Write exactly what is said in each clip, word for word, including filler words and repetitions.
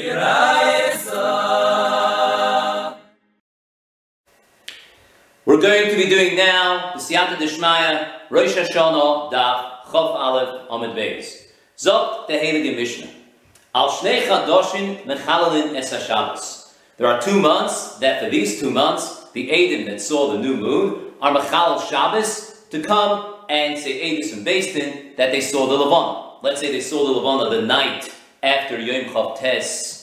We're going to be doing now the Siyata Dishmaya Rosh Hashanah Daf Chof Aleph Amud Beis. Zogt the Heilige Mishnah. Al Shnei Chadoshin Mechalalin Es HaShabbos. There are two months that for these two months the Eidim that saw the new moon are Mechalal Shabbos to come and say Eidus and Beistin that they saw the Levana. Let's say they saw the Levana the night after Yom Chof Tes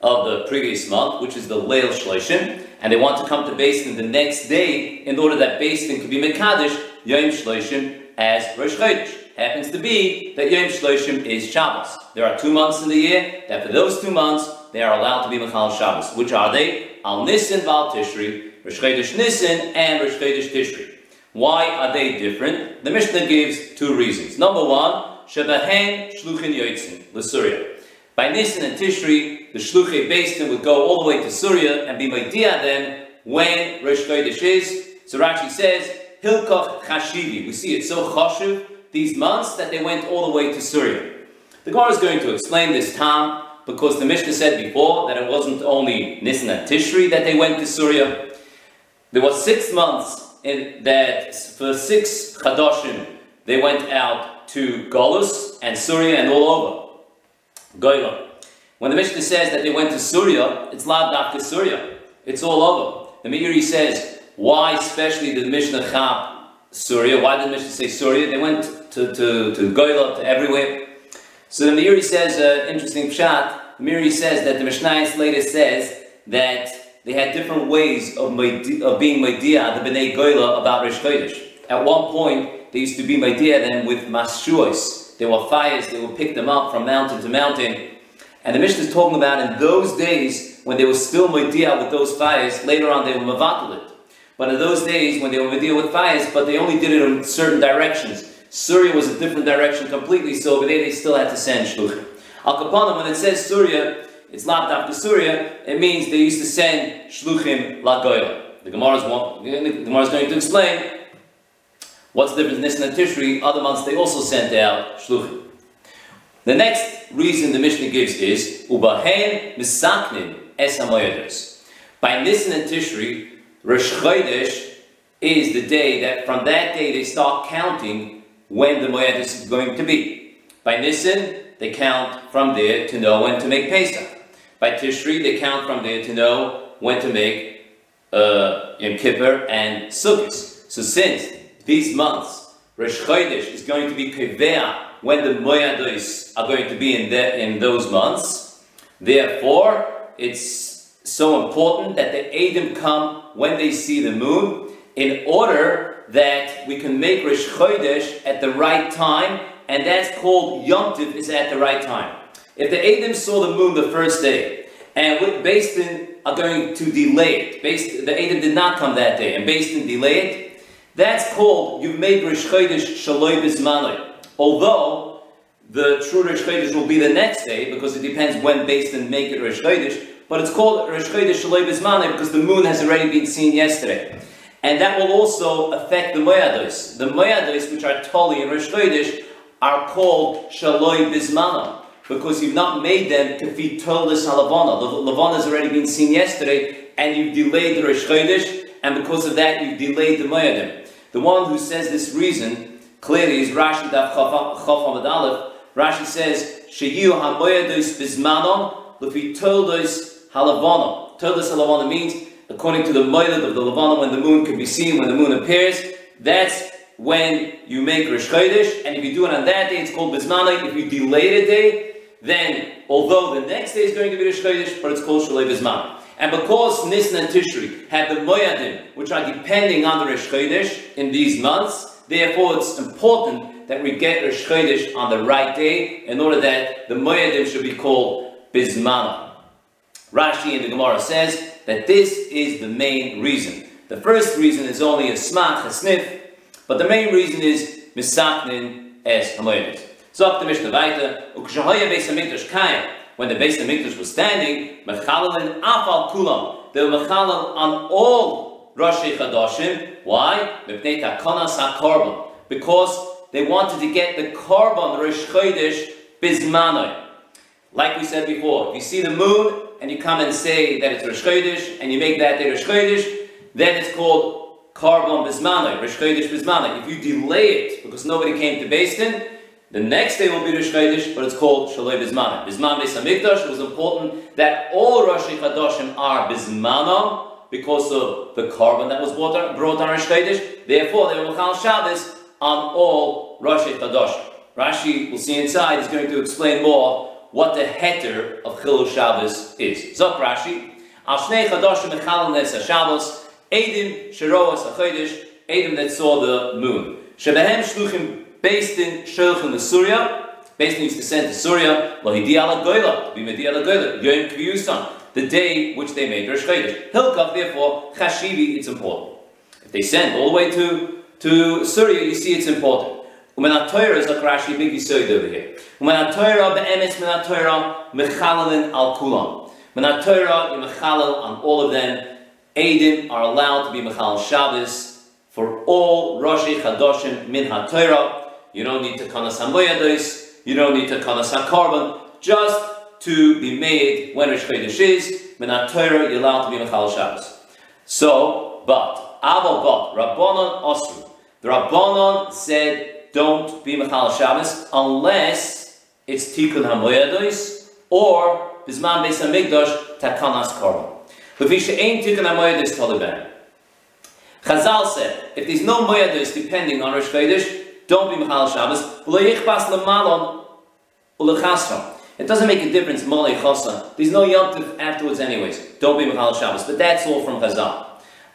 of the previous month, which is the Leil Shloshim. And they want to come to Beistin the next day in order that Beistin could be Mekadosh Yom Shloshim as Rosh Chodesh. Happens to be that Yom Shloshim is Shabbos. There are two months in the year that for those two months they are allowed to be Mechalal Shabbos. Which are they? Al Nissen Val Tishri, Rosh Chodesh Nissen, and Rosh Chodesh Tishri. Why are they different? The Mishnah gives two reasons. Number one, Shebahen Shluchin Yotzin L'Surya. By Nissen and Tishri, the Shluchei Beistin would go all the way to Surya and be Meidiah then when Rosh Chodesh is. So Rashi says, Hilkoch Chashivi. We see it so Chashiv, these months, that they went all the way to Surya. The Gemara is going to explain this time because the Mishnah said before that it wasn't only Nissen and Tishri that they went to Surya. There was six months in that for six Chadoshim they went out to Golus and Surya and all over. Goyla. When the Mishnah says that they went to Surya, it's Lav Dafka Surya. It's all over. The Meiri says, why especially did the Mishnah Chab Surya? Why did the Mishnah say Surya? They went to, to, to Goyla, to everywhere. So the Meiri says, uh, interesting pshat, the Meiri says that the Mishnah later says that they had different ways of, Medi- of being Meidiah, the B'nai Goyla, about Rosh Chodesh. At one point, they used to be Meidiah then with Mashuos. There were fires, they would pick them up from mountain to mountain. And the Mishnah is talking about in those days when they were still Meidiah with those fires, later on they were Mavatal it. But in those days when they were Meidiah with fires, but they only did it in certain directions. Surya was a different direction completely, so over there they still had to send Shluchim. Al Kapanim, when it says Surya, it's Lav Dafka Surya, it means they used to send Shluchim La Goyla. The Gemara is going to explain. What's the difference in Nissen and Tishri? Other months they also sent out Shluchim. The next reason the Mishnah gives is Ubahen Misaknin Es HaMoyedos. By Nissen and Tishri, Rosh Chodesh is the day that from that day they start counting when the Moyedos is going to be. By Nissen, they count from there to know when to make Pesach. By Tishri, they count from there to know when to make uh, Yom Kippur and Sukkot. So since these months, Rosh Chodesh is going to be Kivea when the Moyados are going to be in the, in those months. Therefore, it's so important that the Eidim come when they see the moon in order that we can make Rosh Chodesh at the right time, and that's called Yom Tiv is at the right time. If the Eidim saw the moon the first day, and with Beistin are going to delay it, Beistin, the Eidim did not come that day, and Beistin delayed it, that's called, you've made Rosh Chodesh Shaloi Bismanoi. Although, the true Rosh Chodesh will be the next day, because it depends when Beistin make it Rosh Chodesh, but it's called Rosh Chodesh Shaloi Bismanoi because the moon has already been seen yesterday. And that will also affect the Moyados. The Moyados, which are Toli and Rosh Chodesh, are called Shaloi Bismanoi because you've not made them Kafi Tolis HaLavana. The Lavana has already been seen yesterday, and you've delayed the Rosh Chodesh, and because of that you've delayed the Moyadim. The one who says this reason clearly is Rashi Daf Chof Amud Aleph. Rashi says, "Sheyu hamoyados bismanon lefitoldos halavana." Toldos halavana means according to the moyad of the lavana, when the moon can be seen, when the moon appears. That's when you make Rosh Chodesh, and if you do it on that day, it's called bismanah. If you delay the day, then although the next day is going to be Rosh Chodesh, but it's called Shalei Bismanah. And because Nissen and Tishri have the Moyadim, which are depending on the Rosh Chodesh in these months, therefore it's important that we get Rosh Chodesh on the right day in order that the Moyadim should be called Bismana. Rashi in the Gemara says that this is the main reason. The first reason is only a smach, a sniff, but the main reason is Misaknin es Hamoyadim. So up the Mishnah weiter, Ukshahaya Beis HaMikdash Kayim. When the Beis HaMikdash was standing, Mechalal Afal Kulam. They were Mechalal on all Roshei Chadashim. Why? Mipnei Takonas HaKorban. Because they wanted to get the Korban Rosh Chodesh Bismanoi. Like we said before, if you see the moon and you come and say that it's Rosh Chodesh and you make that day Rosh Chodesh, then it's called Karbon Bismanai, Rosh Chodesh Bismanai. If you delay it because nobody came to Beis Din, the next day will be Rosh Chodesh, but it's called Shalei Bismanai. Bisman Beis HaMikdash, it was important that all Rosh Chodeshim are Bismanai because of the carbon that was brought on Rosh Chodesh. Therefore, they will call Shabbos on all Rosh Chodeshim. Rashi, we'll see inside, is going to explain more what the heter of Chilul Shabbos is. Zok Rashi, Al Shnei Chadoshim Mechalel Nes HaShabbos, Eidim Sheroas HaChodesh, Eidim that saw the moon. Shebehem Shluchim Beis Din Shulchan L'Surya, Beis Din used to send to Surya, Lohidi Ala Goyla, Bimedi Ala Goyla, Yom Kviyusan, the day which they made Rosh Chodesh. Hilkach, therefore, Chashivi, it's important. If they send all the way to, to Surya, you see it's important. When our Torah is like Rashi, big yisoid over here. When our Torah, be'emes, when our Torah, mechalelin al kulam. When our Torah, you mechalel on all of them. Eidim are allowed to be mechalel Shabbos for all Rosh Chodesh min ha-Torah. You don't need to kanas ha-moyados. You don't need to kanas ha-korban. Just to be made when Rosh Chodesh is. When our Torah, you're allowed to be mechalel Shabbos. So, but, avo but, Rabbanon osru. The Rabbanon said, don't be mechal Shabbos unless it's tikkun hamoyados or bisman beis hamikdash takanas korban. Levi she'ein tikkun hamoyados taliban. Chazal said, if there's no moyados depending on Rosh Chodesh, don't be mechal Shabbos. Lo yichbas lemalon ulechasram. It doesn't make a difference. Malei chasam. There's no yom tov afterwards, anyways. Don't be mechal Shabbos. But that's all from Chazal.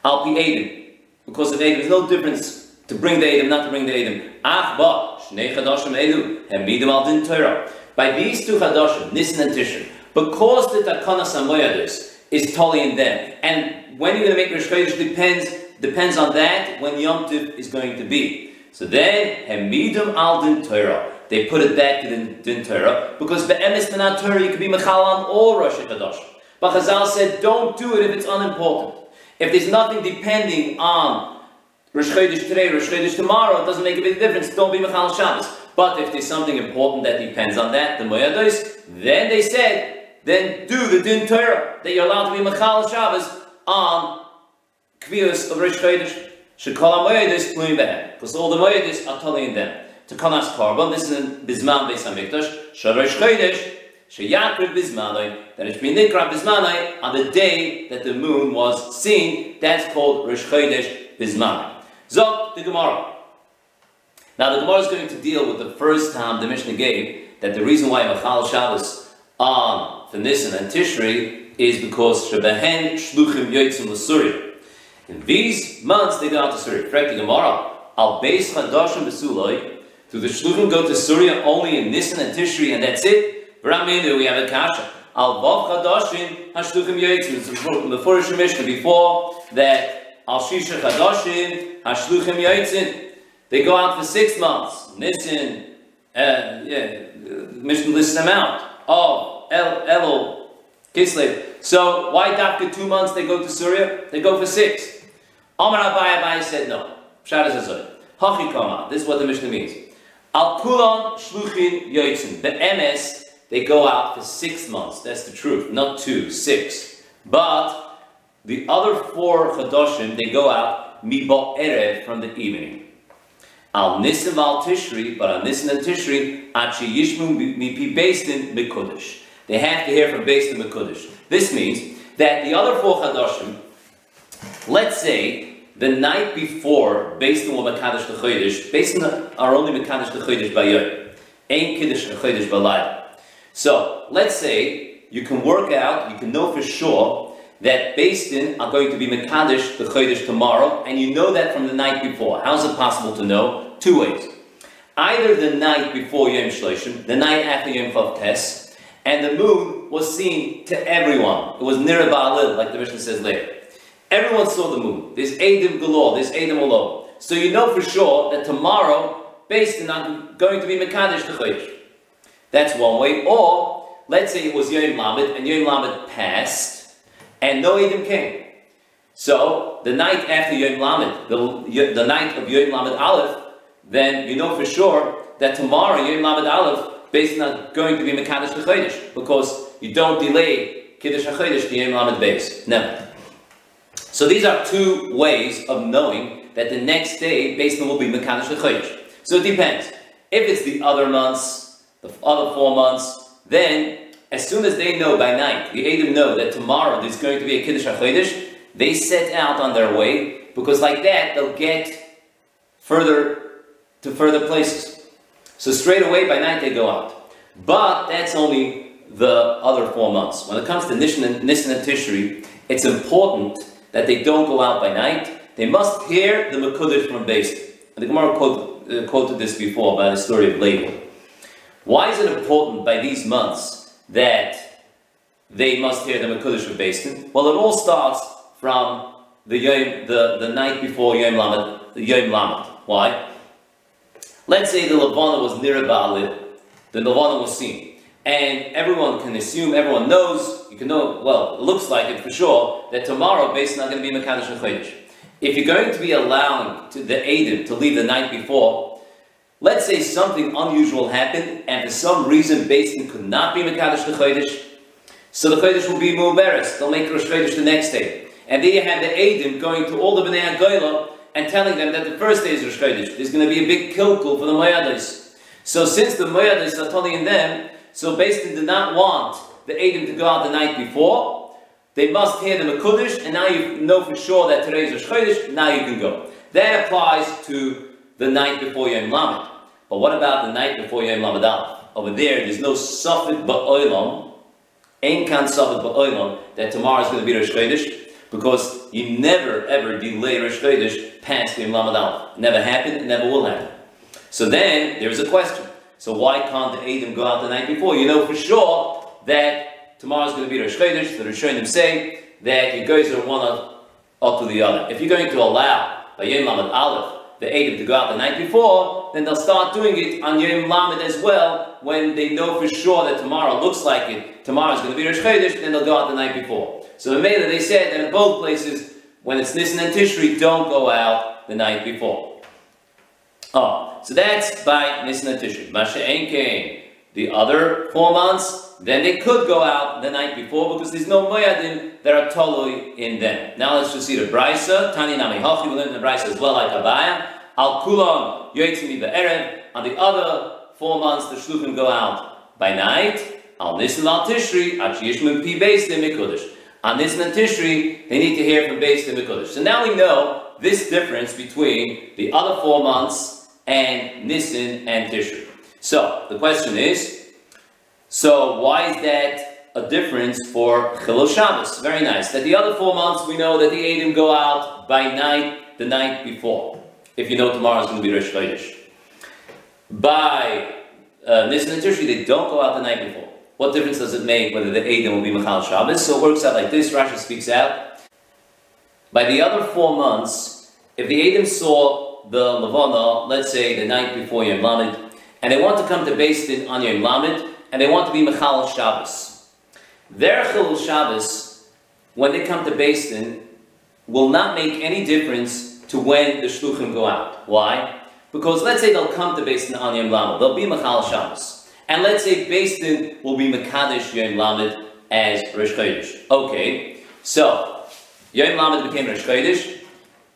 Al pi edim, because of edim, there's no difference. To bring the Edom, not to bring the Edom. Ach, but, Shnei Chadoshim Edu, Hemidim al Din Torah. By these two Chadoshim, Nisan and Tishrin, because the Takanas HaMoyados is totally in them, and when you're going to make Rosh Chodesh depends, depends on that, when Yom Tov is going to be. So then, Hemidim al Din Torah. They put it back to the Din Torah, because Be'emes Menat Torah, you could be Mechal on all Rosh Chodesh. But Chazal said, don't do it if it's unimportant. If there's nothing depending on Rosh Chodesh today, Rosh Chodesh tomorrow, it doesn't make a big difference, don't be Mechal Shabbos. But if there's something important that depends on that, the Moyados, then they said, then do the Din Torah, that you're allowed to be Mechal Shabbos on Kviyos of Rosh Chodesh. Shekol HaMoyados Tluim Behem, because all the Moyados are totally in them. Tekanas Korban, this is in Bisman Beis HaMikdash, Shorosh Chodesh, Sheyakrib Bismanai, that it should be Nikrab Bismanai on the day that the moon was seen, that's called Rosh Chodesh Bismanai. Zok the Gemara. Now the Gemara is going to deal with the first time the Mishnah gave that the reason why Machal Shabbos on um, the Nisan and Tishri is because Shebehen Shluchim Yotzim L'Suri. In these months they go out to Surya. Correct the Gemara. Al Beis Chadoshim B'Suloi. Do the Shluchim go to Surya only in Nisan and Tishri and that's it? V'Raminu we have a Kasha. Al Vav Chadoshim HaShluchim Yotzim. It's the first Mishnah before that. Al Shisha Chadoshim, Hashluchim Yotzin. They go out for six months. Nisan, uh, yeah, Mishnah lists them out. Oh, El, Elul, Kislev. So why after two months they go to Surya? They go for six. Amar Abaye Abaye said no. Pshat HaZoy. Hachi Kama. This is what the Mishnah means. Al Kulon Shluchim Yotzin. The M S, they go out for six months. That's the truth. Not two, six. But the other four Chadoshim, they go out Mibo Erev from the evening. Al Nisan Val Tishri, but on Nisan and Tishri, Achi Yishmu Mipi Beis Din Mekudesh. They have to hear from Beis Din Mekudesh. This means that the other four Chadoshim, let's say the night before Beis Din were Mekadesh L'Chodesh, Beis Din are only Mekadesh L'Chodesh by Yom. Ein Kiddush L'Chodesh B'Layla. So let's say you can work out, you can know for sure that Beis Din are going to be Mekadesh the Chodesh tomorrow, and you know that from the night before. How is it possible to know? Two ways. Either the night before Yom Shloshim, the night after Yom Chav Tes, and the moon was seen to everyone. It was Nira Ba'alil, like the Mishnah says later. Everyone saw the moon. There's Eidim Galor, there's Eidim Olo. So you know for sure that tomorrow Beis Din are going to be Mekadesh the Chodesh. That's one way. Or, let's say it was Yom Lamed, and Yom Lamed passed, and no Eidim came. So, the night after Yom Lamed, the, the night of Yom Lamed Aleph, then you know for sure that tomorrow Yom Lamed Aleph Beis not going to be Mekadosh HaChodesh, because you don't delay Kiddush HaChodesh to Yom Lamed Beis. Never. So these are two ways of knowing that the next day Beis Din will be Mekadosh HaChodesh. So it depends. If it's the other months, the other four months, then as soon as they know by night, the Edom know that tomorrow there's going to be a Kiddush HaChodesh, they set out on their way, because like that they'll get further to further places. So straight away by night they go out. But that's only the other four months. When it comes to Nissan and, Nissan and Tishri, it's important that they don't go out by night. They must hear the Mekudesh from Beis Din. And the Gemara quote, uh, quoted this before by the story of Laban. Why is it important by these months that they must hear the Mekudesh of Beis Din? Well, it all starts from the yom, the, the night before Yom Lamed, Yom Lamed. Why? Let's say the Levana was near Baalid, the Levana was seen, and everyone can assume, everyone knows, you can know, well, it looks like it for sure, that tomorrow Beis Din not going to be Mekadosh HaChodesh. If you're going to be allowing to the Eidim to leave the night before, let's say something unusual happened, and for some reason Beis Din could not be Mekadosh HaChodesh, so the Chodesh will be Mu'beres, they'll make Rosh Chodesh the next day. And there you have the Eidim going to all the Bnei HaGoyla and telling them that the first day is Rosh Chodesh. There's going to be a big kilkul for the Moyadis. So since the Moyadis are telling them, so Beis Din did not want the Eidim to go out the night before, they must hear the Mekudesh, and now you know for sure that today is Rosh Chodesh, now you can go. That applies to the night before Yom Lamed. But what about the night before Yom Lamed Aleph? Over there, there's no Safek Ba'olam, Ein Kan Safek Ba'olam, that tomorrow is going to be Rosh Chodesh. Because you never ever delay Rosh Chodesh past Yom Lamed Aleph. It never happened, it never will happen. So then, there's a question. So why can't the Eidim go out the night before? You know for sure that tomorrow's going to be Rosh Chodesh. The Rishonim say that you guys are one up, up to the other. If you're going to allow by Yom Lamed Aleph the Eidim to go out the night before, then they'll start doing it on Yom Lamed as well, when they know for sure that tomorrow looks like it. Tomorrow's going to be Rosh Chodesh, then they'll go out the night before. So in Mela, they said that in both places, when it's Nissan and Tishri, don't go out the night before. Oh, so that's by Nissan and Tishri. Masha Enkein, the other four months, then they could go out the night before because there's no Moyadim that are totally in them. Now let's just see the Brisa. Tani Nami Hachi, we learned the Brisa as well, like Abaya. Al Kulam, Yoitzimi Be'erev. On the other four months, the Shluchim go out by night. Al Nissan Al Tishri, Achiyishman Pi Beis Din Mekudesh. On Nissan and Tishri, they need to hear from Beis Din Mekudesh. So now we know this difference between the other four months and Nissan and Tishri. So the question is, so why is that a difference for Chilul Shabbos? Very nice. That the other four months we know that the Eidim go out by night, the night before. If you know tomorrow is going to be Rosh Chodesh. By uh, Nissan and Tishri, they don't go out the night before. What difference does it make whether the Eidim will be Mechal Shabbos? So it works out like this. Rashi speaks out. By the other four months, if the Eidim saw the Levana, let's say the night before Yom Lamed, and they want to come to Beis Din on Yom Lamed, and they want to be Mechal Shabbos, their Chilul Shabbos, when they come to Beis Din, will not make any difference to when the Shluchim go out. Why? Because let's say they'll come to Beis Din on Yom Lamed, they'll be Mechal Shabbos. And let's say Beis Din will be Mekadosh Yom Lamed as Rosh Chodesh. Okay, so Yom Lamed became Rosh Chodesh.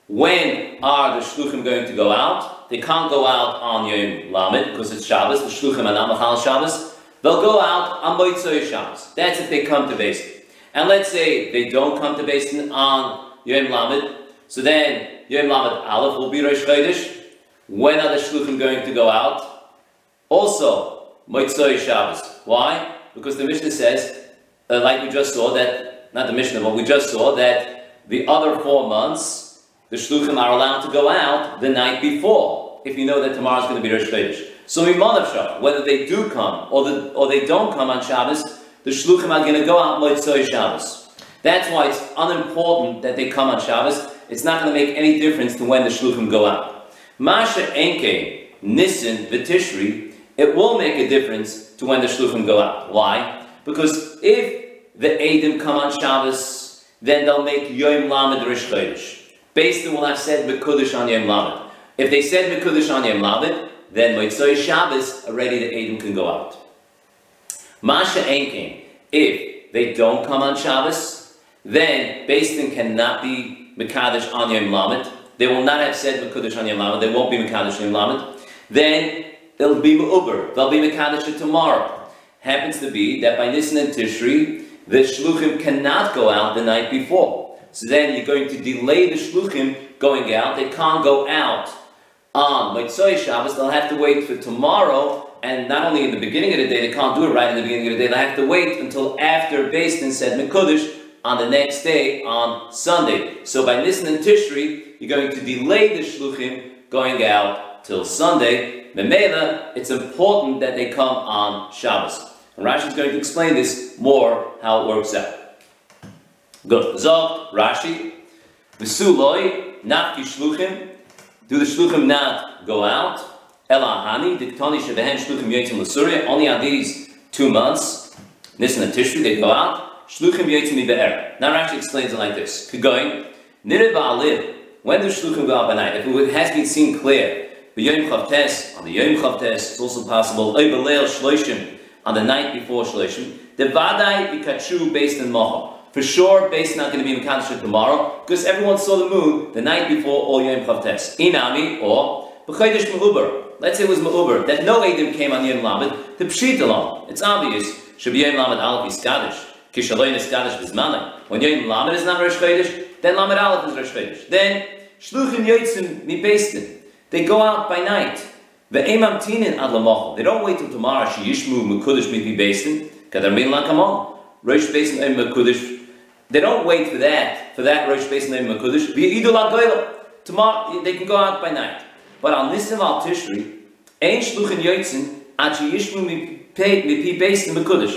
When are the Shluchim going to go out? They can't go out on Yom Lamed because it's Shabbos. The Shluchim are not Mechal Shabbos. They'll go out on Motzei Shabbos. That's if they come to Beis Din. And let's say they don't come to Beis Din on Yom Lamed. So then Yom Lamed Aleph will be Rosh Chodesh. When are the Shluchim going to go out? Also, Motzei Shabbos. Why? Because the Mishnah says, uh, like we just saw, that, not the Mishnah, but we just saw that the other four months, the Shluchim are allowed to go out the night before, if you know that tomorrow is going to be Rosh Chodesh. So Mimanav Shabbos, whether they do come or, the, or they don't come on Shabbos, the Shluchim are going to go out Motzei Shabbos. That's why it's unimportant that they come on Shabbos. It's not going to make any difference to when the Shluchim go out. Masha Enke, Nisan, V'Tishri, it will make a difference to when the Shluchim go out. Why? Because if the Eidim come on Shabbos, then they'll make Yom Lamed Rosh Chodesh. Beis Din will have said Mekudesh on Yom Lamed. If they said Mekudesh on Yom Lamed, then Motzei Shabbos already the Eidim can go out. Masha Enkin, if they don't come on Shabbos, then Beis Din cannot be Mekadosh on Yom Lamed. They will not have said Mekadosh on Yom Lamed. They won't be Mekadosh on Yom Lamed. Then they'll be Uber. They'll be Mekadosh tomorrow. Happens to be that by Nisan and Tishri, the Shluchim cannot go out the night before. So then you're going to delay the Shluchim going out. They can't go out on Motzei Shabbos. They'll have to wait for tomorrow. And not only in the beginning of the day, they can't do it right in the beginning of the day. They have to wait until after Beis Din said Mekudesh on the next day, on Sunday. So by Nisan and Tishri, you're going to delay the Shluchim going out till Sunday. Memela, it's important that they come on Shabbos. And Rashi is going to explain this more, how it works out. Good. Zog, Rashi, V'suloi, nafki shluchim, do the shluchim not go out? Elahani, diktoni shebehem shluchim yoytim l'suria, only on these two months, Nisan and Tishri, they go out. Shluchim yoytim ibe'er. Now Rashi explains it like this. Kegoin, nireh ba'alib, when do shluchim go out by night? If it has been seen clear, B'yoyim chavtes, on the yoyim chavtes, it's also possible, Oibelel shloishim, on the night before Shloshim, the Vadai Ikachu based in Moho. For sure, based not going to be Mekadosh tomorrow, because everyone saw the moon the night before all Yom Chavtes. Inami, or B'chodesh Ma'uber. Let's say it was Ma'uber, that no Eidim came on Yom Lamed, the Pshit alone. It's obvious. Shebi Yom Lamed Aleph is Kaddish. Kishaloyin is Kaddish B'zmanai. When Yom Lamed is not Rosh Chodesh, then Lamed Aleph is Rosh Chodesh. Then, Shluchim Yotzim Mi Beistin. They go out by night. They don't wait till tomorrow. Sheyishmu mekudesh mipi basin. Kadarmin lakamol. Rosh basin em mekudesh. They don't wait for that. For that rosh basin em mekudesh. V'yidu lagoylo. Tomorrow they can go out by night. But on Nisan al Tishri, ein shluchin yoytzin ad sheyishmu mipi basin mekudesh.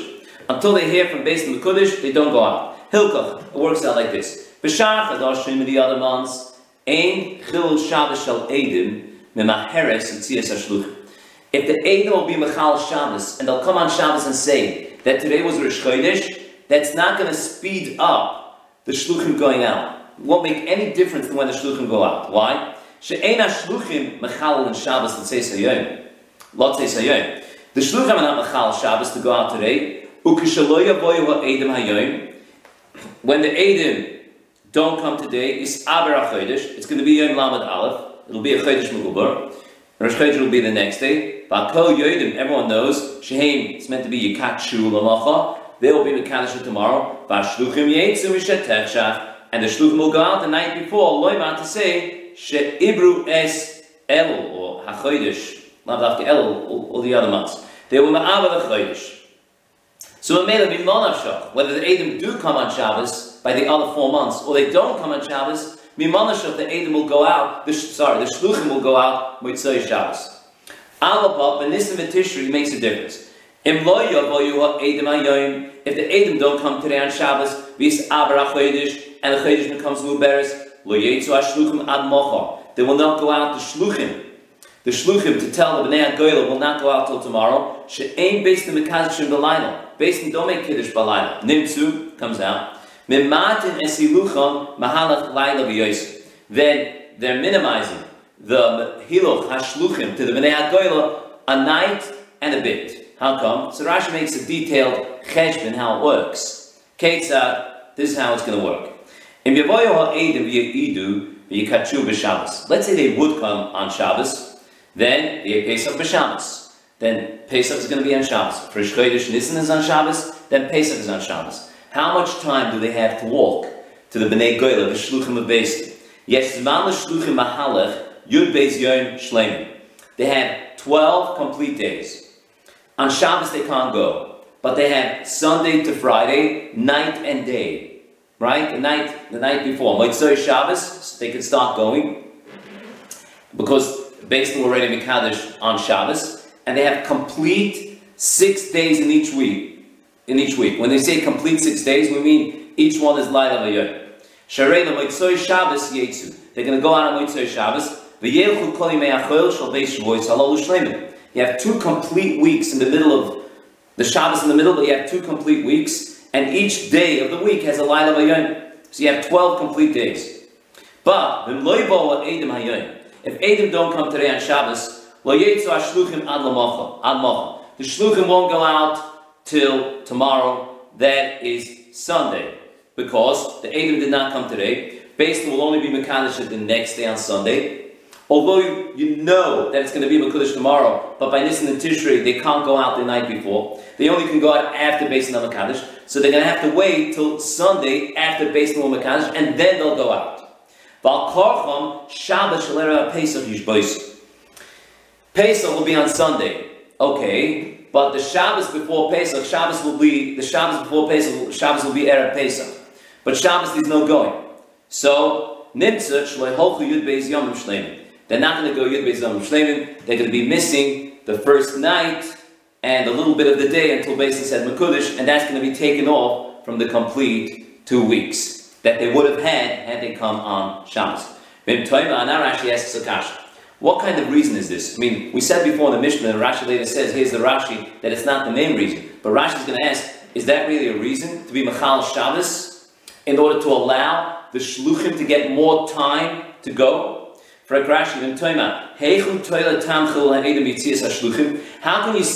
Until they hear from basin mekudesh, they don't go out. Hilchah. It works out like this. B'shar chadashim in the other months, ein chil shabbos shel edim. If the Eidim will be Mechal Shabbos, and they'll come on Shabbos and say that today was Rosh Chodesh, that's not going to speed up the Shluchim going out. It won't make any difference when the Shluchim go out. Why? The Shluchim are not Mechal Shabbos to go out today. When the Eidim don't come today, it's going to be Yom Lamed Aleph. It'll be a Chodesh Mugubur. Rosh Chodesh will be the next day. Ba'kol Yoidim, everyone knows, Shehem, it's meant to be Yikatshu Lamacha. They will be Mekadosh tomorrow. Ba'shluchim Yeitzum Yishetechshach. And the Shluchim will go out the night before, Loimah, to say, She'ibru es Elul, or HaChodesh, Lavdafke Elul, all the other months. They will Ma'abah HaChodesh. So it may be Monavshach, whether the Eidim do come on Shabbos by the other four months, or they don't come on Shabbos. Mimanashov, the Eidim will go out, the, sorry, the Shluchim will go out, Motzei Shabbos. Alabah, but Nisan and Tishri makes a difference. If the Eidim don't come today on Shabbos, Vis Abarach Chodesh, and the Chodesh becomes Muberes, Lo Yetzu HaShluchim Ad Mochor. They will not go out, the Shluchim. The Shluchim, to tell the Bnei HaGoyla, will not go out till tomorrow. She'ein based in Mekazashim B'Layla. Based in, don't make Kiddush B'Layla. Nimtzu comes out. Then they're minimizing the hiluch hashluchim to the Bnei HaGoyla a night and a bit. How come? So Rashi makes a detailed cheshbon how it works. Ketzad, this is how it's going to work. Let's say they would come on Shabbos, then the Pesach b'Shabbos. Then Pesach is going to be on Shabbos. For Chodesh Nisan is on Shabbos, then Pesach is on Shabbos. How much time do they have to walk to the Bnei Goyla, the Shluchim of Beistim? Yes, Zman Shluchim Mahalach, Yud Beis Yom Shleimim. They have twelve complete days. On Shabbos they can't go, but they have Sunday to Friday, night and day. Right? The night, the night before. Motzei Shabbos, so they can start going, because Beistim were already Mekadosh on Shabbos, and they have complete six days in each week. In each week. When they say complete six days, we mean each one is Laila V'Yom. Sharei L'Motzei Shabbos Yetzu. They're going to go out on Motzei Shabbos. V'yechu kol yimei ha'choil shel beis shavuos halolu shleimim. You have two complete weeks in the middle of the Shabbos in the middle, but you have two complete weeks, and each day of the week has a Laila V'Yom. So you have twelve complete days. But if Eidim don't come today on Shabbos, Lo Yetzu Hashluchim Ad L'Mochel. The Shluchim won't go out till tomorrow, that is Sunday, because the Edom did not come today. Beis Din will only be Mekadosh the next day on Sunday. Although you, you know that it's going to be Mekadosh tomorrow, but by Nisan and Tishrei, they can't go out the night before. They only can go out after Beis Din and Mekadosh. So they're going to have to wait till Sunday after Beis Din and Mekadosh, and then they'll go out. Pesach will be on Sunday. Okay. But the Shabbos before Pesach, Shabbos will be, the Shabbos before Pesach, Shabbos will be Erev Pesach. But Shabbos there's no going. So, Nimtza, Shlei Holchu Yud Beis Yomim Shleimim. They're not going to go Yud Beis Yomim Shleimim. They're going to be missing the first night and a little bit of the day until Beis Din said Mekudesh, and that's going to be taken off from the complete two weeks that they would have had had they come on Shabbos. Mem Toima, and now Rashi asks a kasha. What kind of reason is this? I mean, we said before in the Mishnah, and Rashi later says, here's the Rashi, that it's not the main reason. But Rashi's going to ask, is that really a reason to be Machal Shabbos in order to allow the Shluchim to get more time to go? How can you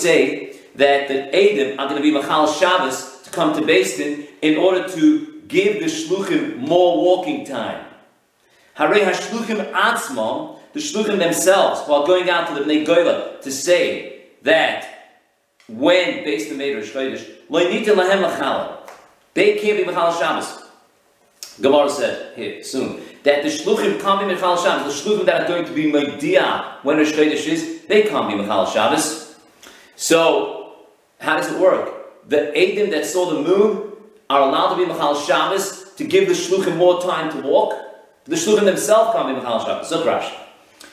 say that the Edom are going to be Machal Shabbos to come to Beis Din in order to give the Shluchim more walking time? Harei HaShluchim Atzmam, the Shluchim themselves, while going out to the Bnei Goyla, to say that when Beis Din made Rosh Chodesh, Lo Niten Lahem Lachala, they can't be Mechal Shabbos. Gemara said here soon that the Shluchim can't be Mechal Shabbos. The Shluchim that are going to be Meidia when Rosh Chodesh is, they can't be Mechal Shabbos. So, how does it work? The Edom that saw the moon are allowed to be Mechal Shabbos to give the Shluchim more time to walk. The Shluchim themselves can't be Mechal Shabbos. So Rashi.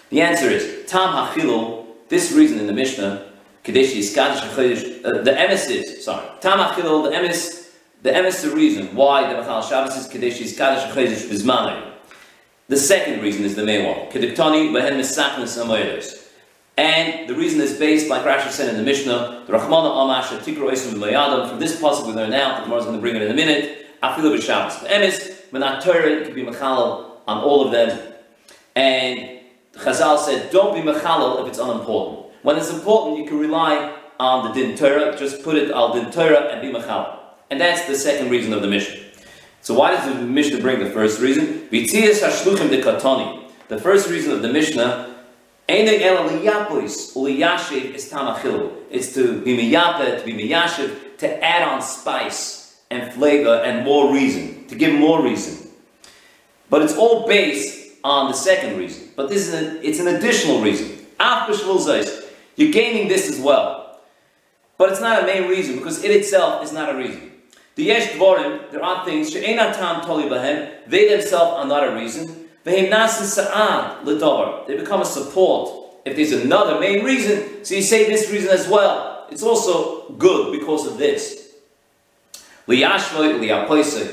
The answer is, Tam Hachilu, this reason in the Mishnah, Kadesh Yiskadish HaChodesh, uh, the emes is, sorry, Tam Hachilu, the emes, the emes the reason why the Machal Shabbos is Kadesh Yiskadish HaChodesh Vizmanei. The second reason is the main one, Kedektoni Vehen Mesachnes Amoyedos. And the reason is based, like Rashi said in the Mishnah, the Rachmana Amasha Tikro Esum V'Layadam, from this possible we learn now, the Gemara's going to bring it in a minute, Achilu V'Shabbos. The emes, Menat Torah, it could be Machal on all of them, and Chazal said, don't be mechalal if it's unimportant. When it's important, you can rely on the din Torah, just put it al din Torah and be mechalal. And that's the second reason of the Mishnah. So why does the Mishnah bring the first reason? The first reason of the Mishnah, it's to be miyapeh, to be miyashiv, to add on spice and flavor and more reason, to give more reason. But it's all based on the second reason, but this is a, it's an additional reason. You're gaining this as well, but it's not a main reason because it itself is not a reason. The yesh dvorim, there are things they themselves are not a reason. They become a support if there's another main reason. So you say this reason as well. It's also good because of this. It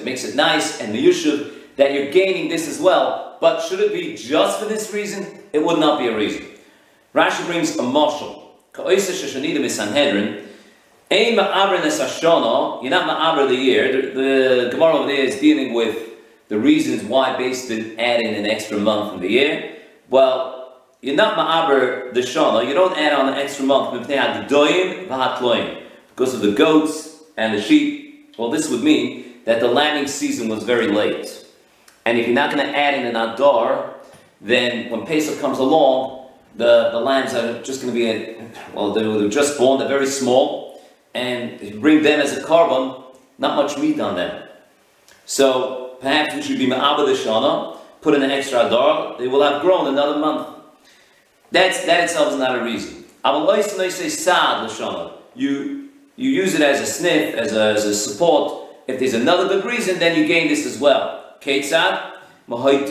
makes it nice and miyushuv that you're gaining this as well. But should it be just for this reason? It would not be a reason. Rashi brings a marshal. You're not ma'abra the year. The, the Gemara over there is dealing with the reasons why Beis Din add in an extra month from the year. Well, you're not ma'abra the shana. You don't add on an extra month because of the goats and the sheep. Well, this would mean that the lambing season was very late. And if you're not going to add in an adar, then when Pesach comes along, the, the lambs are just going to be, a, well, they were just born, they're very small, and if you bring them as a carbon, not much meat on them. So perhaps we should be ma'abah d'shana, put in an extra adar, they will have grown another month. That's, that itself is not a reason. You, you use it as a sniff, as a, as a support. If there's another good reason, then you gain this as well. When they were ma'abed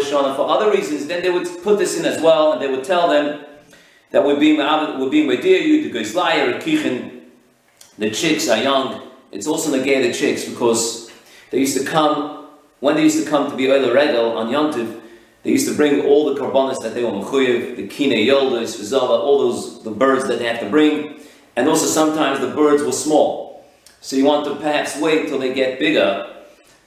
shana for other reasons, then they would put this in as well, and they would tell them that we're being ma'abed, we're being ma'adir you, the goyzlaya, rekichen, the chicks are young. It's also negay the chicks because they used to come when they used to come to be oil regel on Yom Tov. They used to bring all the karbonos that they were mechuyev, the kinei yoldos, v'zava, all those the birds that they have to bring, and also sometimes the birds were small. So you want to perhaps wait till they get bigger,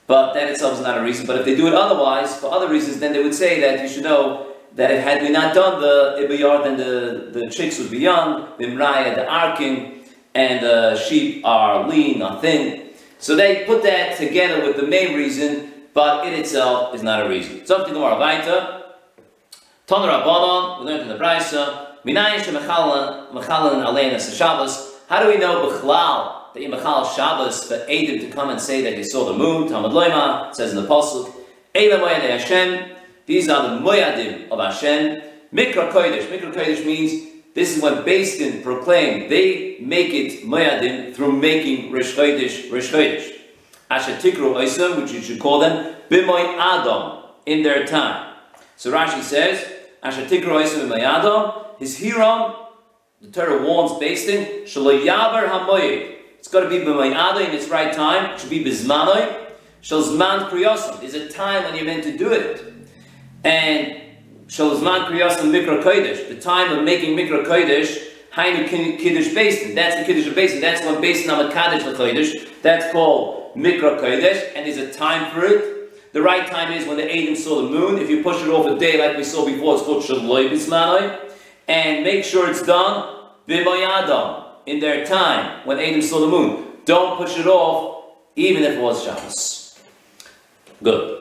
but that itself is not a reason. But if they do it otherwise, for other reasons, then they would say that you should know that if had we not done the Ibiyar, then the, the chicks would be young, Bimraya, the arking, and the sheep are lean, are thin. So they put that together with the main reason, but it itself is not a reason. Something more Vaita. Toner Abbanon, we learned in the Braisa, Minayin Shemechalon, Mechalon Alein as Shabbos. How do we know Bechlal, that Yemechal Shabbos, for Adam to come and say that he saw the moon? Talmud Loima says in the Pasuk, Eila Moyadei Hashem. These are the Moyadim of Hashem. Mikra Kodesh. Mikra Kodesh means this is when Beis Din proclaim. They make it Moyadim through making Rish Kodesh, Rish Kodesh. Asher Tikru Oisem, which you should call them, B'moy Adam, in their time. So Rashi says, Asher Tikru Oisem B'moy Adam, his hero, the Torah warns Beis Din, Shelo Yaber HaMoyed. It's got to be B'moy Adam in its right time. It should be B'zmanoi. Shel Zman Kriyosam. There's a time when you're meant to do it. And Shalzman Kriyasam Mikra Kodesh, the time of making Mikra Kodesh, Hainu Kiddush Basin. That's the Kiddush Basin. That's when Basin Amad Kadesh Kodesh. That's called Mikra Kodesh, and there's a time for it. The right time is when the Adam saw the moon. If you push it off a day like we saw before, it's called Shaloi Bismanoi. And make sure it's done Bimayadam, in their time, when Adam saw the moon. Don't push it off, even if it was Shabbos. Good.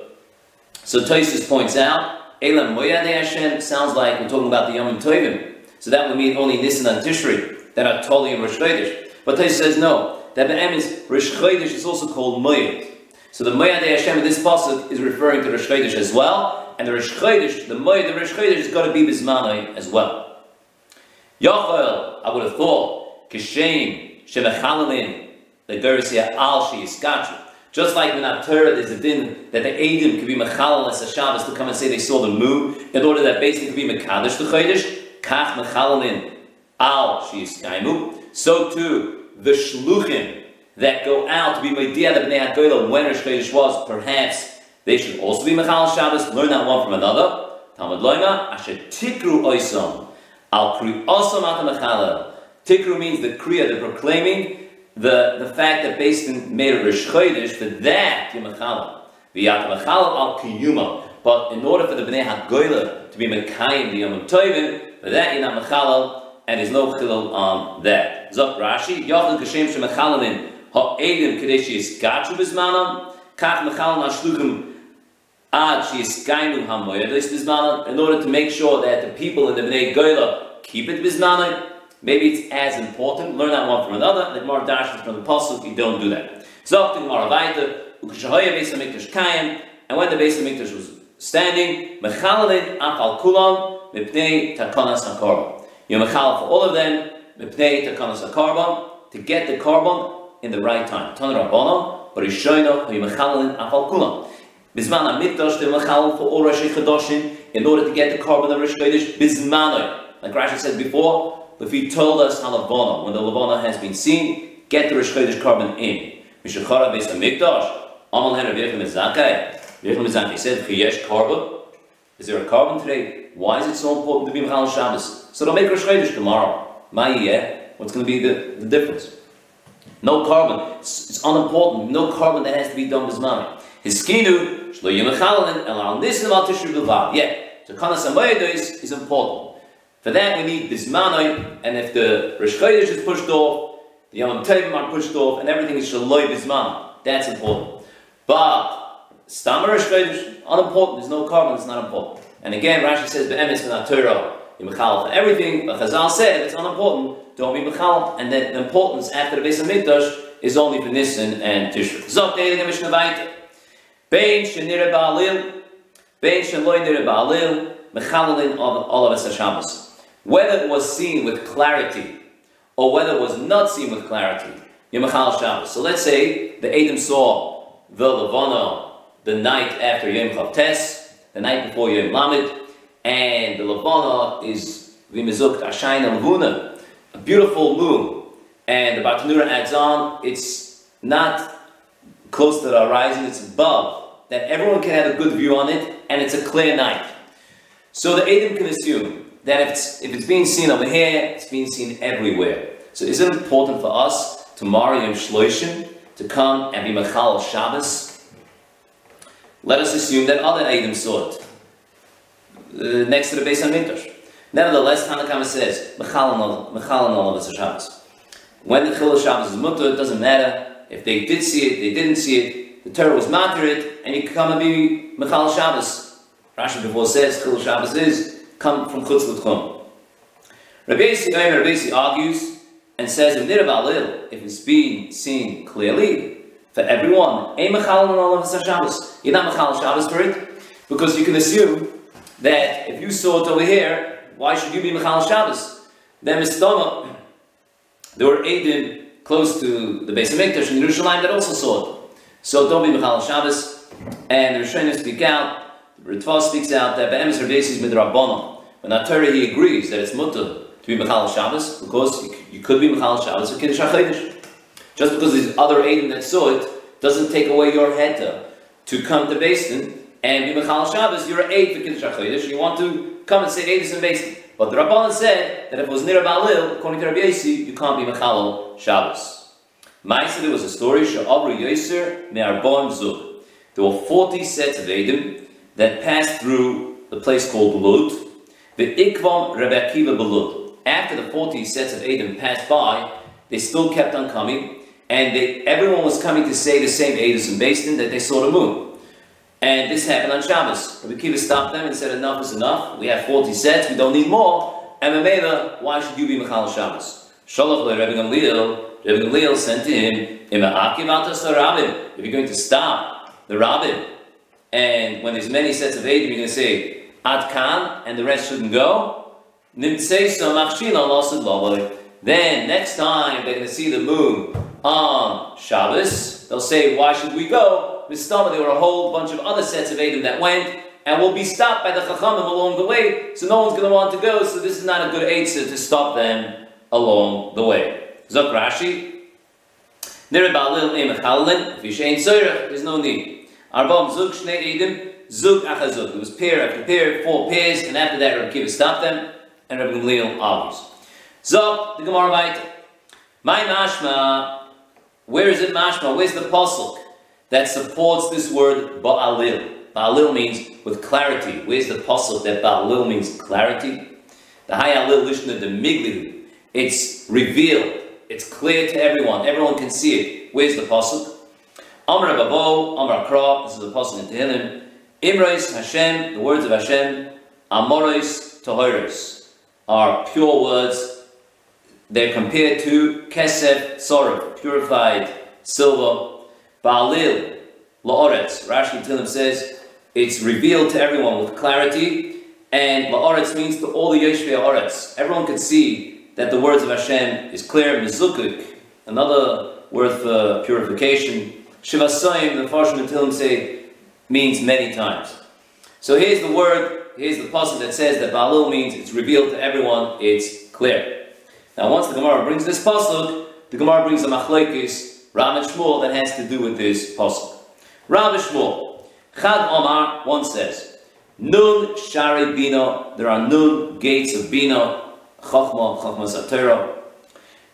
So Tosfos points out, Elam Moyadei Hashem sounds like we're talking about the Yom Tovim. So that would mean only Nisan and Tishri that are totally in Rosh Chodesh. But Tosfos says no, that means Rosh Chodesh is also called Moyad. So the Moyadei Hashem in this passage is referring to Rosh Chodesh as well, and the Rosh Chodesh, the Moyad of Rosh Chodesh, has got to be Bismanoi as well. Yochel, I would have thought, Kishem, Shevachalin, the Gersia Al Shi Iskachu. Just like in our Torah, there's a din that the Eidim could be Mechalal as a Shabbos to come and say they saw the moon, in order that basically could be Mekadosh to Chodesh, Kach Mechalin Al Shiyiskaimu. So too, the Shluchim that go out to be Medea the Bnei HaGoyla when Rosh Chodesh was, perhaps they should also be Mechalal Shabbos, learn that one from another. Talmud Loima, Asher Tikru Oisom, Al Kri Osom Ata Mechalal. Tikru means the Kriya, the proclaiming. The, the fact that based in made a Rosh Chodesh, for that you mechalal, v'yat mechalal al kiyuma. But in order for the Bnei HaGoyla to be mekayim the Yom Tovim, for that you're not mechalal, and there's no chilul on that. Zok Rashi, Yochel Kashem shemechalalin ha'edim kadesh yiskachu b'zmanam, kach mechalal ha'shluchim ad sheyiskayim ha'moyad b'zmanam. In order to make sure that the people in the Bnei HaGoyla keep it b'zmanam. Maybe it's as important. Learn that one from another. The Gemara dashes from the pasuk. You don't do that. Zok the Gemara vayter u'kishahaya beis hamikdash kayim. And when the beis hamikdash was standing, mechalalin afal kulam mipnei takanas hakorban. You mechal for all of them mipnei takanas hakorban, to get the korban in the right time. Tana rabbanon barishoyno you mechalalin afal kulam. Bisman hamikdash the mechal for all rashi chadashin in order to get the korban of Rosh Chodesh bismanoy. Like Rashi said before. If he told us halavana, when the lavana has been seen, get the Rosh Chodesh korban in. Mishachara beis hamikdash. Amal hen Rav Yechim Zakkai. Rav Yechim Zakkai said, "Chayesh korban. Is there a korban today? Why is it so important to be mechal Shabbos? So they'll make Rosh Chodesh tomorrow. Ma'iyeh? What's going to be the, the difference? No korban. It's, it's unimportant. No korban that has to be done b'zman. Hiskinu shlo yemechalin el al nisim al tishri b'levad. Yeah. So kanas hamoedos is important." For that we need bismanoi, and if the Rosh Chodesh is pushed off, the Yom Tovim are pushed off, and everything is shaloi bisman. That's important. But stam Rosh Chodesh, unimportant. There's no carbon. It's not important. And again, Rashi says be'emes v'na Torah, you mechal for everything. But Chazal said if it's unimportant, don't be mechal. And then the importance after the Beis Hamikdash is only for Nisan and Tishri. Zok de'edim Mishnah Vayit. Bein shenireh ba'alil, bein shenloi nireh ba'alil, mechalin of all of us Shabbos. Whether it was seen with clarity, or whether it was not seen with clarity, Yemachal Shabbos. So let's say the Adam saw the Levana the night after Yom Chavtes, the night before Yom Lamed, and the Levana is Vimizuk Ashayin Levuna, a beautiful moon, and the Bartanura adds on, it's not close to the horizon, it's above, that everyone can have a good view on it, and it's a clear night. So the Adam can assume that if it's, if it's being seen over here, it's being seen everywhere. So is it important for us, tomorrow Yom Shloshim, to come and be Mechal Shabbos? Let us assume that other Eidim saw it. uh, next to the Beis HaMikdash. Nevertheless, Tanakh says, when the Chilul Shabbos is mutter, it doesn't matter if they did see it, they didn't see it, the Torah was matter it, and you can come and be Mechal Shabbos. Rashi before says, Chilul Shabbos is, come from Chutz L'Tchum. Rabbi Yisrael argues and says, if it's being seen clearly, for everyone, you're not Mechal Shabbos for it, because you can assume that if you saw it over here, why should you be Mechal Shabbos? Then Mistoma, there were Eidim close to the Beis HaMikdash in Yerushalayim that also saw it. So don't be Mechal Shabbos. And the Rishonim speak out, the Ritva speaks out that Be'emes Rabesis Midrabbonon. When our Torah, he agrees that it's mutter to be Mechal Shabbos, because you could be Mechal Shabbos or Kiddush HaChodesh. Just because these other Eidim that saw it doesn't take away your heter to come to Beis Din and be Mechal Shabbos. You're an Eid for Kiddush HaChodesh. You want to come and say Eidus in Beis Din. But the Rabbanan said that if it was near Baalil, according to Rabbi Yossi, you can't be Mechal Shabbos. Ma'aseh, there was a story, She'abru Yoser me'arboim zug. There were forty sets of Eidim that passed through the place called Lod. The Ikvam Rebbe Akiva Belud. After the forty sets of Eidim passed by, they still kept on coming. And they, everyone was coming to say the same Eidus in Beis Din that they saw the moon. And this happened on Shabbos. Rabbi Kiva stopped them and said, enough is enough. We have forty sets, we don't need more. And Mamela, why should you be Mechal Shabbos? Shalach le Rabbi Gamliel. Rabbi Gamliel sent to him, if you're going to stop the rabbin, and when there's many sets of Eidim, you're going to say, Ad Kan, and the rest shouldn't go. Then next time they're going to see the moon on Shabbos, they'll say, why should we go? Mistama, there were a whole bunch of other sets of Eidim that went, and will be stopped by the Chachamim along the way, so no one's going to want to go, so this is not a good Eitzah to stop them along the way. Zok Rashi, Nere Baalil Eim Chalin, Vishain Soirach, there's no need. Arbam Zuk Shnei Eidim, Zuk Achazuk. It was pair after pair, four pairs, and after that Rabbi Kiva stopped them, and Rabbi Gamliel argues. Zok, the Gemara writes, My Mashma, where is it mashma? Where's the pasuk that supports this word Baalil? Baalil means with clarity. Where's the pasuk that Baalil means clarity? The Hayalil Lishna de Migli. It's revealed. It's clear to everyone. Everyone can see it. Where's the pasuk? Amar Babo, Amar Krah. This is the pasuk in Tehillim. Imrois Hashem, the words of Hashem. Amoros Tohoros are pure words. They're compared to Kesef Sorov, purified silver. Baalil, La'oretz, Rashi Tillim says, it's revealed to everyone with clarity. And La'oretz means to all the Yeshvei Oretz. Everyone can see that the words of Hashem is clear. Mizukuk, another word for purification. Shivasayim, the Farshim and Tillim say, means many times. So here's the word, here's the passage that says that Baalil means it's revealed to everyone, it's clear. Now, once the Gemara brings this pasuk, the Gemara brings the machlokes, Rav and Shmuel, that has to do with this pasuk. Rav and Shmuel, Chad Omar, one says, Nun Shari Bina, there are Nun gates of Bina, Chachma, Chachma Satera,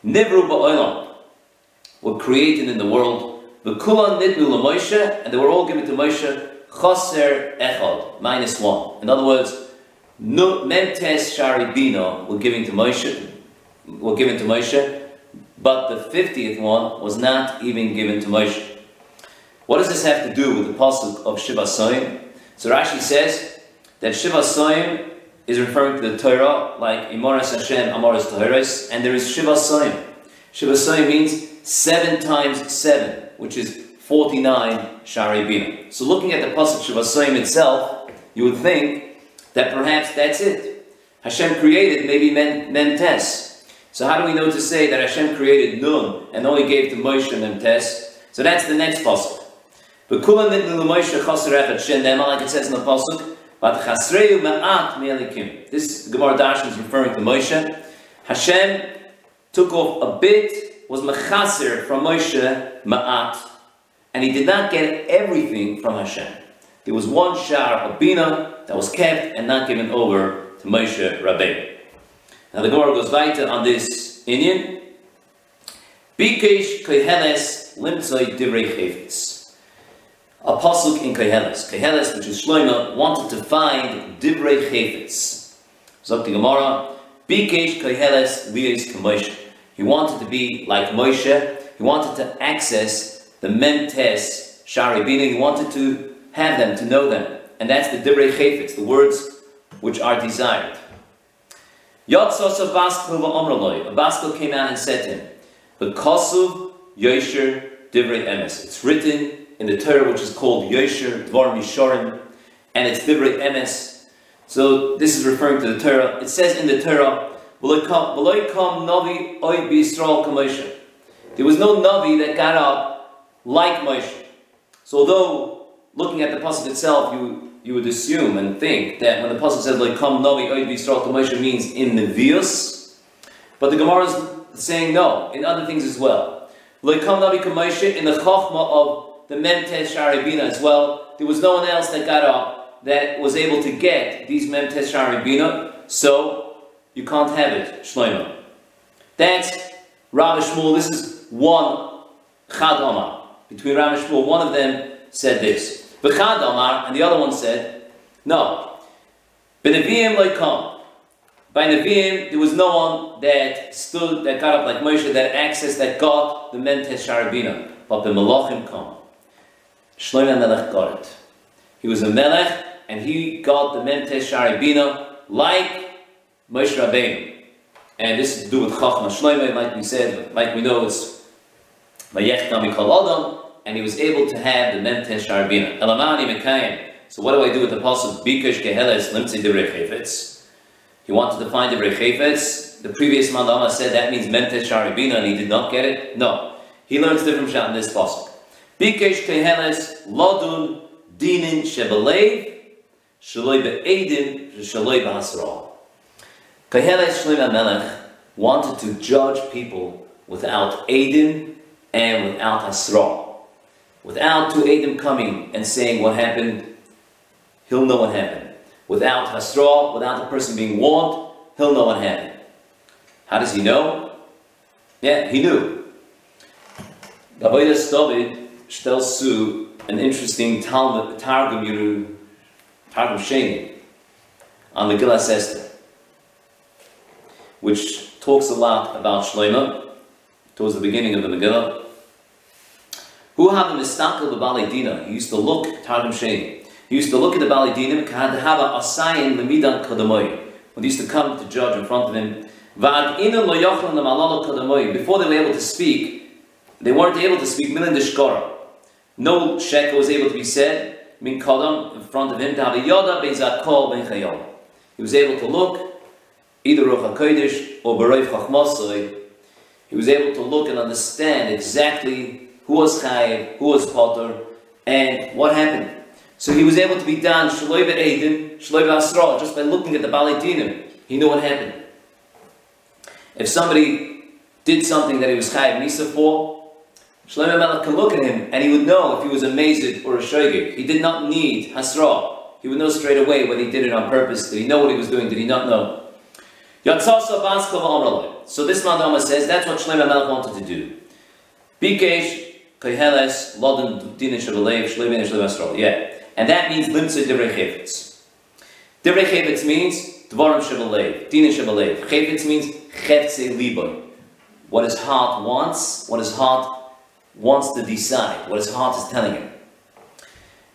Nivru Ba'olam, were created in the world, V'kulan Nidnu LaMoshe, and they were all given to Moshe, Chaser Echad, minus one. In other words, Memtes Shari Bina were given to Moshe, were given to Moshe, but the fiftieth one was not even given to Moshe. What does this have to do with the pasuk of Shiva Soim? So Rashi says that Shiva Soim is referring to the Torah, like Imoras Hashem, Amoras Toheres, and there is Shiva Soim. Shiva Soim means seven times seven, which is forty-nine Shari Bina. So looking at the pasuk Shiva Soim itself, you would think that perhaps that's it. Hashem created maybe Mentes. So how do we know to say that Hashem created Nun and only gave to Moshe Memtes? So that's the next pasuk. But kulan nitnu Moshe chaser echad shenema, like it says in the pasuk, but chasereu me'at me'elikim. This Gemara Darshan is referring to Moshe. Hashem took off a bit, was mechaser from Moshe me'at, and he did not get everything from Hashem. There was one shar of Bina that was kept and not given over to Moshe Rabbeinu. Now the Gemara goes weiter on this inyan. Bikesh keheles limtzoi divrei chefetz. a pasuk in Keheles. Keheles, which is Shlomo, wanted to find Dibrei Chefetz. Zok the Gemara, Bikesh Keheles Lios K'Moshe. He wanted to be like Moshe. He wanted to access the Memtes Shari Bina. He wanted to have them, to know them. And that's the Dibrei Chefetz, the words which are desired. Yotsos of Baskel v'Omroloi. A Baskel came out and said to him, the Kosuv Yosher Divrei Emes. It's written in the Torah, which is called Yosher, Dvar Mishorim, and it's Divrei Emes. So this is referring to the Torah. It says in the Torah, there was no Navi that got up like Moshe. So although looking at the pasuk itself, you, you would assume and think that when the pasuk says Loikom Navi Oid B'Yisrael K'Moshe means in Nevius, but the Gemara is saying no, in other things as well. Loikom Navi K'Moshe in the Chochmah of the Memtes Shari Bina as well. There was no one else that got up that was able to get these Memtes Shari Bina, so you can't have it, Shlomo. That's Rav Shmuel. This is one Chad Omar. Between Rav and Shmuel, one of them said this. But Chad Omar, and the other one said, no. B'Neviim Loikom. By Neviim, there was no one that stood, that got up like Moshe, that accessed, that got the Memtes Shari Bina. But the Melachim come. Shlomo HaMelech got it. He was a melech, and he got the Memtes Shari Bina like Moshe Rabbeinu. And this is to do with Chachma Shlomo, like we said, like we know, it's Vayech Nami Kol Adam, and he was able to have the Memtes Shari Bina. Elamani Mekayim. So what do I do with the pasuk Bikesh Keheles Limtzei Divrei Chefetz? He wanted to find Divrei Chefetz. The previous Mandama said that means Memtes Shari Bina, and he did not get it. No, he learns different shot in this pasuk. Bikesh Keheles Lodun Dinin Shebelev Shaloi Be'edim Shaloi Ba'asra. Keheles Shlomo HaMelech wanted to judge people without Edim and without Asra. Without two Edim coming and saying what happened, he'll know what happened. Without Asra, without the person being warned, he'll know what happened. How does he know? Yeah, he knew. Avodas David tells Sue an interesting Talmud Targum Yeru Targum Sheni on the Megillas Esther, which talks a lot about Shlomo towards the beginning of the Megillah. Who had the mistakel the Bali Dina? He used to look Targum Sheni. He used to look at the Bali Dinim kahad hava asayin lemidan kadamoy. When he used to come to judge in front of him, va'ad inan lo yochlan lemalala kadamoy. Before they were able to speak, they weren't able to speak milan deshkara. No shekel was able to be said, min kadam, in front of him, ta'aviyada be'zat kol be'chayom. He was able to look, either Ruach HaKodesh or Beroiv Chachmasoi. He was able to look and understand exactly who was Chayev, who was Potter, and what happened. So he was able to be done, Shaloi be'edin, Shaloi be'asra, just by looking at the Baalei Dinim. He knew what happened. If somebody did something that he was Chayev Misa for, Shlomo HaMelech could look at him and he would know if he was a mazid or a shogeg. He did not need hasra. He would know straight away whether he did it on purpose. Did he know what he was doing? Did he not know? So this Madama says that's what Shlomo HaMelech wanted to do. Bikesh Keheles Lodin Dinish Shebelev Shlomo HaMelech. Yeah. And that means Limtzei Divrei Chefetz. Divrei Chefetz means Dvarim Shebelev. Dinish Shebelev. Chefetz means Cheftzei Libo. What his heart wants, what his heart wants to decide, what his heart is telling him.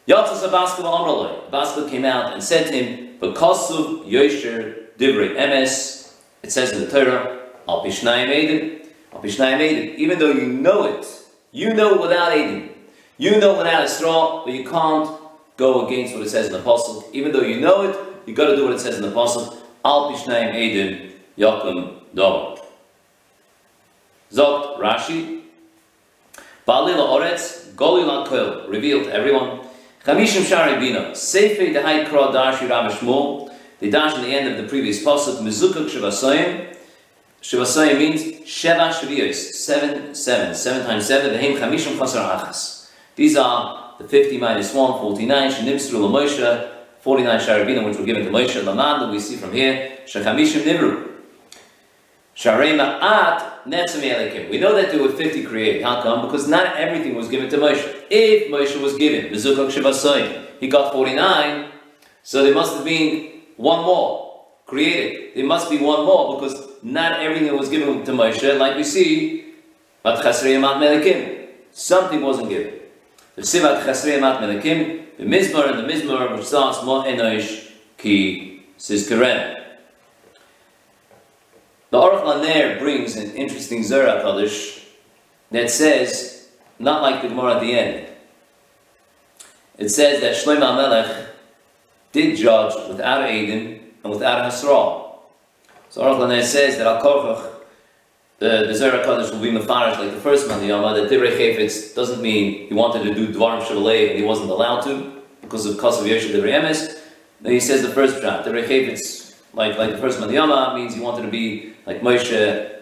Yatzas Baskel Amraloi. Baskel came out and said to him, B'Kosuv Yosher Divrei Emes. It says in the Torah, Al Pi Shnayim Eidim, Al Pi Shnayim Eidim. Even though you know it, you know it without Eidim, you know it without a straw, but you can't go against what it says in the pasuk. Even though you know it, you got to do what it says in the pasuk. Al Pi Shnayim Eidim Yakum Dov. Zogt Rashi. Ba'alila Oretz, Golila Koil, revealed to everyone. Chamishim Shari Bina, Sefei Dehai Kra Darshi Rav Shmuel, they dash in the end of the previous pasuk, Mezukak Shevasayim. Shevasayim means Sheva Sheviyos, seven, seven, seven times seven, Dehem Chamishim Chasar Achas. These are the fifty minus one, forty-nine, Shenimsru LaMoshe, forty-nine Shari Bina, which were given to Moshe. Laman, that we see from here, Shechamishim Nimru. Sharei Ma'at We know that there were fifty created. How come? Because not everything was given to Moshe. If Moshe was given, he got forty-nine, so there must have been one more created. There must be one more because not everything was given to Moshe. Like we see, something wasn't given. The Mizmor and the Mizmor, which starts Mo Enosh Ki Sizkeren. The Aruch Laner brings an interesting Zohar HaKadosh that says, not like the Gemara at the end. It says that Shlomo HaMelech did judge without Eidim and without Hasra. So Aruch Laner says that Al Korchach, the, the Zohar HaKadosh will be mefarish like the first man, the Yama, that Divrei Chafetz doesn't mean he wanted to do Dvarim Shevaleih and he wasn't allowed to because of Kasav Yoshe Divrei Emes. Then he says the first shot, Divrei Chafetz, Like, like the first Madhyama, means he wanted to be like Moshe,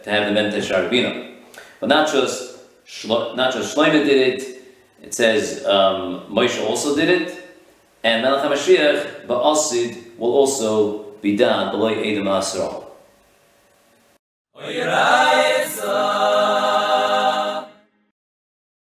to have the Mem Teshar Bina. But not just Shlo, not just Shlomo did it, it says um, Moshe also did it, and Melech HaMashiach, Ba'asid, will also be done, B'loi Edom HaSra.